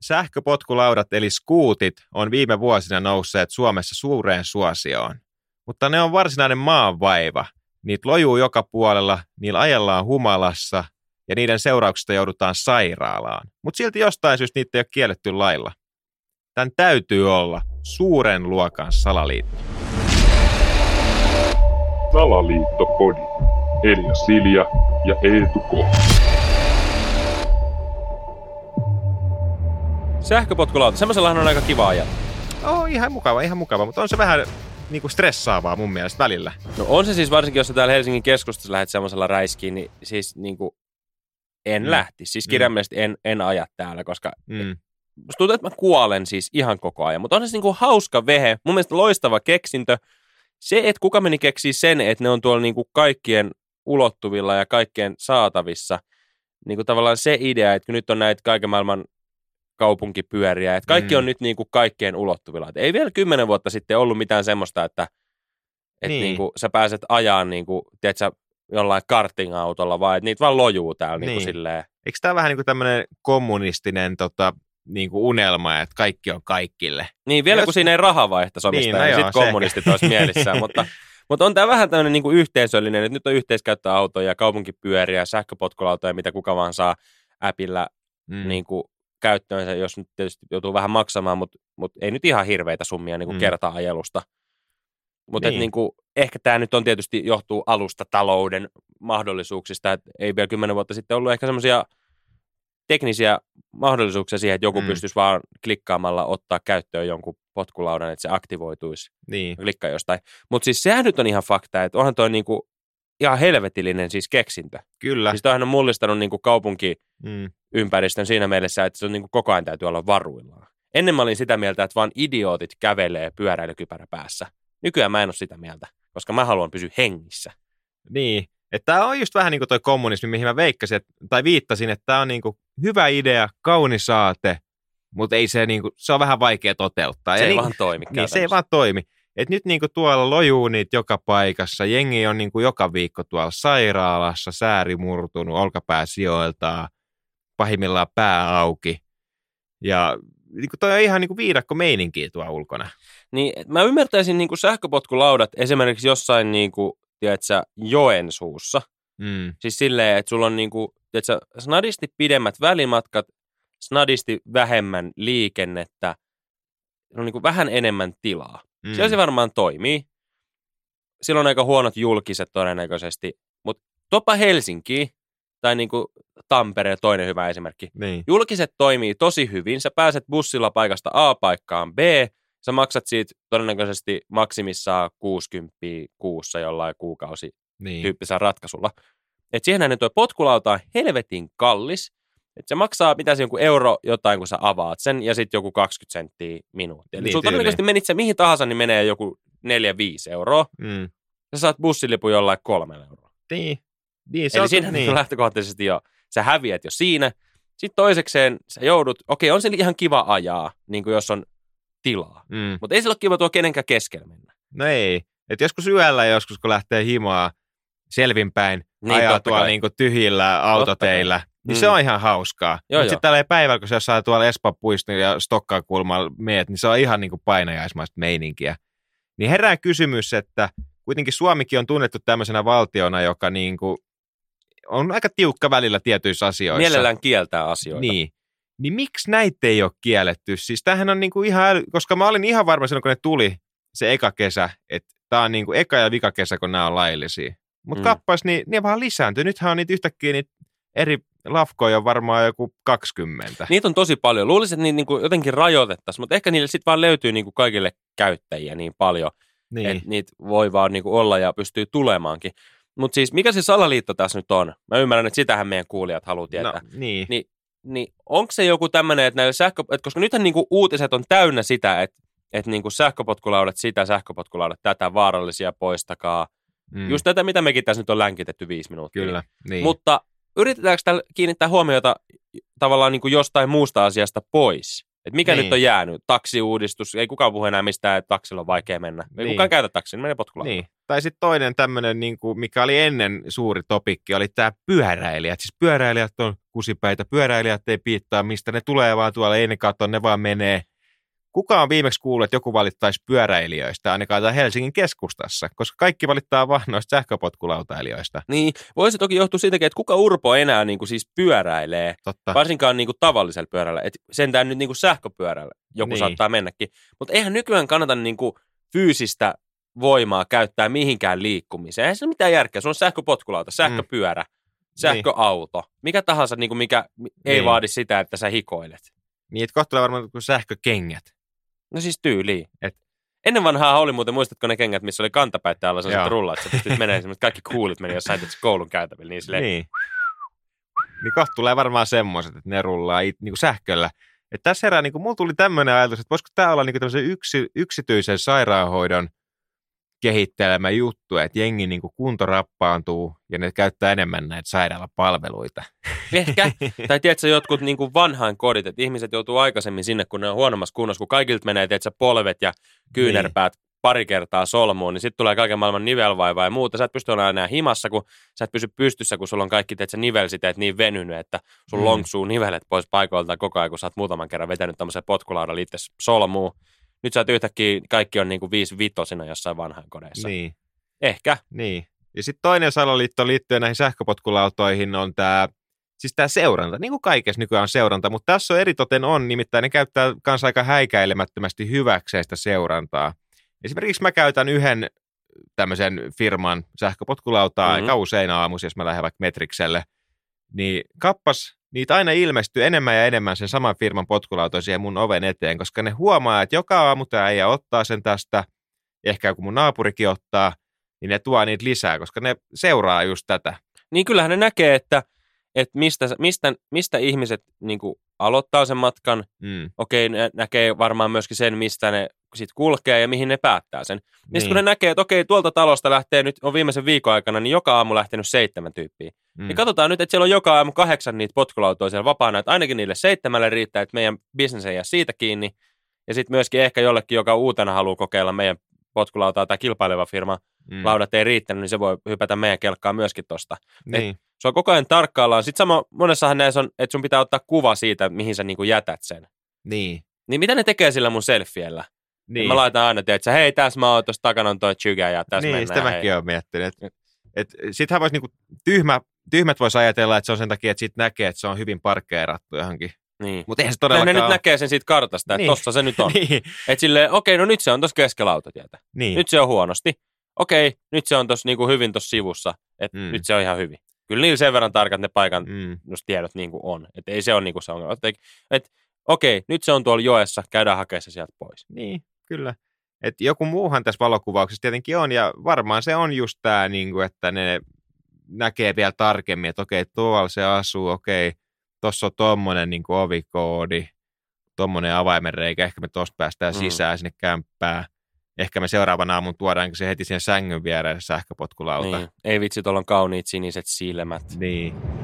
Sähköpotkulaudat eli skuutit on viime vuosina nousseet Suomessa suureen suosioon. Mutta ne on varsinainen maanvaiva. Niitä lojuu joka puolella, niillä ajellaan humalassa ja niiden seurauksista joudutaan sairaalaan. Mutta silti jostain syystä niitä ei ole kielletty lailla. Tämän täytyy olla suuren luokan salaliitto. Salaliittopodi. Elja Silja ja Eetu K. Sähköpotkulauta. Semmoisellahan on aika kiva ajaa. Oh, ihan mukava, mutta on se vähän niinku stressaavaa mun mielestä välillä. No on se siis varsinkin, jos sä täällä Helsingin keskustassa lähdet semmoisella räiskiin, niin siis niinku en lähtisi. Siis kirjaimellisesti en aja täällä, koska musta tuntuu, että mä kuolen siis ihan koko ajan. Mutta on se siis niinku hauska vehe, mun mielestä loistava keksintö. Se, että kuka meni keksii sen, että ne on tuolla niinku kaikkien ulottuvilla ja kaikkien saatavissa. Niinku tavallaan se idea, että kun nyt on näitä kaiken maailman kaupunkipyöriä, että kaikki on nyt niinku kaikkien ulottuvilla. Et ei vielä 10 vuotta sitten ollut mitään semmoista, että niinku sä pääset ajaan niinku, tiedätkö, jollain karting-autolla, vaan niitä vaan lojuu täällä niinku silleen. Eikö tämä vähän niinku tämmöinen kommunistinen niinku unelma, että kaikki on kaikille? Niin, vielä kun siinä ei raha vaihtaisi omistaa, niin sitten kommunistit olisi mielissään, mutta on tämä vähän tämmöinen niinku yhteisöllinen, että nyt on yhteiskäyttöautoja, kaupunkipyöriä, sähköpotkulautoja, mitä kuka vaan saa äpillä niinku käyttöönsä, jos nyt tietysti joutuu vähän maksamaan, mutta ei nyt ihan hirveitä summia niin kuin kerta-ajelusta. Mutta niin. Niin ehkä tämä nyt on tietysti johtuu alustatalouden mahdollisuuksista, että ei vielä 10 vuotta sitten ollut ehkä semmoisia teknisiä mahdollisuuksia siihen, että joku pystyisi vaan klikkaamalla ottaa käyttöön jonkun potkulaudan, että se aktivoituisi klikkaa jostain. Mutta siis sehän nyt on ihan fakta, että onhan toi niinku ihan helvetillinen siis keksintö. Kyllä. Siis toihan on mullistanut niinku kaupunkiympäristön siinä mielessä, että se on niinku koko ajan täytyy olla varuillaan. Ennen mä olin sitä mieltä, että vaan idiootit kävelee pyöräilykypärä päässä. Nykyään mä en ole sitä mieltä, koska mä haluan pysyä hengissä. Niin, että tää on just vähän niinku toi kommunismi, mihin mä veikkasin, tai viittasin, että tää on niinku hyvä idea, kaunis aate, mutta ei se niinku, se on vähän vaikea toteuttaa. Se ei vaan toimi. Niin, se ei vaan toimi. Et nyt niinku tuolla lojuu niitä joka paikassa, jengi on niinku joka viikko tuolla sairaalassa, sääri murtunut, olkapää sijoiltaan, pahimmillaan pää auki. Ja niinku toi on ihan niinku viidakko meininkiä tuolla ulkona. Niin, mä ymmärtäisin niinku sähköpotkulaudat esimerkiksi jossain niinku, tiedätkö, Joensuussa. Siis silleen, että sulla on niinku, tiedätkö, snadisti pidemmät välimatkat, snadisti vähemmän liikennettä, on niinku vähän enemmän tilaa. Siellä se varmaan toimii. Siellä on aika huonot julkiset todennäköisesti, mutta tuopa Helsinkiin tai niinku Tampere toinen hyvä esimerkki. Niin. Julkiset toimii tosi hyvin. Sä pääset bussilla paikasta A paikkaan B. Sä maksat siitä todennäköisesti maksimissaan 60 kuussa jollain kuukausi tyyppisellä ratkaisulla. Et siihenhän tuo potkulauta on helvetin kallis. Että se maksaa, mitä se joku euro jotain, kun sä avaat sen, ja sitten joku 20 senttiä minuutti. Eli niin, sulla todennäköisesti menit se mihin tahansa, niin menee joku 4-5 euroa. Sä saat bussilipun jollain 3 euroa. Niin se eli siinä niin lähtökohtaisesti jo, sä häviät jo siinä. Sitten toisekseen sä joudut, okei, on se ihan kiva ajaa, niin kuin jos on tilaa. Mutta ei se ole kiva tuo kenenkään keskellä mennä. No ei. Et joskus yöllä joskus, kun lähtee himaa selvinpäin, niin, ajaa tuolla niin kuin tyhjillä autoteillä. Niin se on ihan hauskaa. Mutta sitten täällä päivällä, kun jos saa tuolla Espan puistoon ja Stokkaan kulmalla meet, niin se on ihan niin kuin painajaismaista meininkiä. Niin herää kysymys, että kuitenkin Suomikin on tunnettu tämmöisenä valtiona, joka niin kuin on aika tiukka välillä tietyissä asioissa. Mielellään kieltää asioita. Niin miksi näitä ei ole kielletty? Siis tämähän on niin kuin ihan koska mä olin ihan varma silloin, kun ne tuli se eka kesä, että tämä on niin kuin eka ja vika kesä, kun nämä on laillisia. Mutta kappas, niin ne vaan lisääntyy. Nythän on niitä yhtäkkiä niitä eri lafkoja on varmaan joku 20. Niitä on tosi paljon. Luulisin, että niitä niinku jotenkin rajoitettaisiin, mutta ehkä niille sitten vaan löytyy niinku kaikille käyttäjiä niin paljon, että niitä voi vaan niinku olla ja pystyy tulemaankin. Mutta siis mikä se salaliitto tässä nyt on? Mä ymmärrän, että sitähän meidän kuulijat haluaa tietää. No, niin onko se joku tämmöinen, että näillä koska nythän niinku uutiset on täynnä sitä, että niinku sähköpotkulaudat sitä, sähköpotkulaudat tätä, vaarallisia poistakaa. Just tätä, mitä mekin tässä nyt on länkitetty 5 minuuttia. Kyllä, niin. Mutta yritetäänkö täällä kiinnittää huomiota tavallaan niin kuin jostain muusta asiasta pois? Että mikä nyt on jäänyt? Taksiuudistus. Ei kukaan puhu enää mistään, että taksilla on vaikea mennä. Ei kukaan käytä taksia, niin menee potkulauta. Niin. Tai sitten toinen tämmöinen, niin kuin, mikä oli ennen suuri topikki, oli tämä pyöräilijät. Siis pyöräilijät on kusipäitä. Pyöräilijät ei piittaa, mistä ne tulee vaan tuolla. Ei ne katso, ne vaan menee. Kuka on viimeksi kuullut, että joku valittaisi pyöräilijöistä, ainakaan täällä Helsingin keskustassa, koska kaikki valittaa vaan noista sähköpotkulautailijoista. Niin, voi se toki johtua siitäkin, että kuka urpo enää niin kuin siis pyöräilee, totta. Varsinkaan niin kuin tavallisella pyörällä. Et sentään nyt niin kuin sähköpyörällä joku saattaa mennäkin. Mutta eihän nykyään kannata niin kuin fyysistä voimaa käyttää mihinkään liikkumiseen. Eihän siinä mitään järkeä. Se on sähköpotkulauta, sähköpyörä, sähköauto, mikä tahansa, niin kuin mikä ei vaadi sitä, että sä hikoilet. Niin, että kohta tulee varmaan sähkökengät. No siis tyyliin. Ennen vanhaa oli muuten, muistatko ne kengät, missä oli kantapäät täällä sellaiset rullat, että sä pystyt menemään semmoiset, kaikki coolit meni jossain koulun käytävillä. Niin silleen. Niin kohta tulee varmaan semmoiset, että ne rullaa niin sähköllä. Et tässä herää, niin mulla tuli tämmöinen ajatus, että voisiko tää olla niin tämmöisen yksityisen sairaanhoidon kehittelemä juttu, että jengi niin kunto rappaantuu ja ne käyttää enemmän näitä sairaalapalveluita. Ehkä. Tai tiedätkö, jotkut niin vanhainkodit, että ihmiset joutuu aikaisemmin sinne, kun ne on huonommassa kunnossa, kun kaikilta menee, tiedätkö, polvet ja kyynärpäät pari kertaa solmuun, niin sitten tulee kaiken maailman nivelvaivaa ja muuta. Sä et pysty olemaan enää himassa, kun sä et pysy pystyssä, kun sulla on kaikki, tiedätkö, nivelsiteet niin venynyt, että sun lonksuu nivelet pois paikoiltaan koko ajan, kun sä oot muutaman kerran vetänyt tämmöiseen potkulaudalle itse solmuun. Nyt sä oot yhtäkkiä, kaikki on niinku 5-vitosina jossain vanhainkodeissa. Niin. Ehkä. Niin. Ja sitten toinen salaliitto liittyen näihin sähköpotkulautoihin on tämä, siis tää seuranta. Niin kuin kaikessa nykyään on seuranta, mutta tässä on eritoten on, nimittäin ne käyttää kans aika häikäilemättömästi hyväkseen sitä seurantaa. Esimerkiksi mä käytän yhden tämmöisen firman sähköpotkulautaa aika usein aamuisin, jos mä lähden vaikka Metrikselle, niin kappas. Niitä aina ilmestyy enemmän ja enemmän sen saman firman potkulautoja siihen mun oven eteen, koska ne huomaa, että joka aamu tämä äijä ottaa sen tästä, ehkä kun mun naapurikin ottaa, niin ne tuo niitä lisää, koska ne seuraa just tätä. Niin kyllähän ne näkee, että mistä ihmiset niin kuin aloittaa sen matkan. Okei, ne näkee varmaan myöskin sen, mistä ne sit kulkee ja mihin ne päättää sen. Niin. Ja sitten kun ne näkee, että okei, tuolta talosta lähtee nyt, on viimeisen viikon aikana, niin joka aamu lähtenyt 7 tyyppiä. Niin katsotaan nyt, että siellä on joka aamu 8 niitä potkulautoja siellä vapaana, että ainakin niille 7 riittää, että meidän business ei jää siitä kiinni. Ja sitten myöskin ehkä jollekin, joka uutena haluaa kokeilla meidän potkulautaa tai kilpaileva firma, laudat ei riittänyt, niin se voi hypätä meidän kelkkaa myöskin tosta. Niin. Se on koko ajan tarkkaillaan. Sitten sama, monessahan näissä on, että sun pitää ottaa kuva siitä, mihin sä niin kuin jätät sen. Niin mitä ne tekee sillä mun selfiellä? Niin. Mä laitan aina, että hei, tässä mä oon, tuossa takana on toi chygä ja tässä mennään. Niin, sitä mäkin oon miettinyt. Sittenhän voisi niinku, tyhmät vois ajatella, että se on sen takia, että siitä näkee, että se on hyvin parkkeerattu johonkin. Niin. Mutta eihän se todellakaan ne nyt näkee sen siitä kartasta, että tossa se nyt on. Että silleen, okei, no nyt se on tuossa keskellä autotietä. Nyt se on huonosti. Okei, nyt se on tuossa niinku hyvin tuossa sivussa. Että nyt se on ihan hyvin. Kyllä niillä sen verran tarkat ne paikan tiedot niinku on. Että ei se ole niinku se ongelma. Että okei, nyt se on tuolla joessa, käydään hakemaan se sieltä pois. Niin. Kyllä. Et joku muuhan tässä valokuvauksessa tietenkin on, ja varmaan se on just tämä, niinku, että ne näkee vielä tarkemmin, että okei, tuolla se asuu, okei, tuossa on tuommoinen niinku ovikoodi, tuommoinen avaimenreikä, ehkä me tuosta päästään sisään sinne kämppään. Ehkä me seuraavan aamun tuodaankin se heti siihen sängyn viereen sähköpotkulauta. Niin. Ei vitsi, tuolla on kauniit siniset silmät. Niin.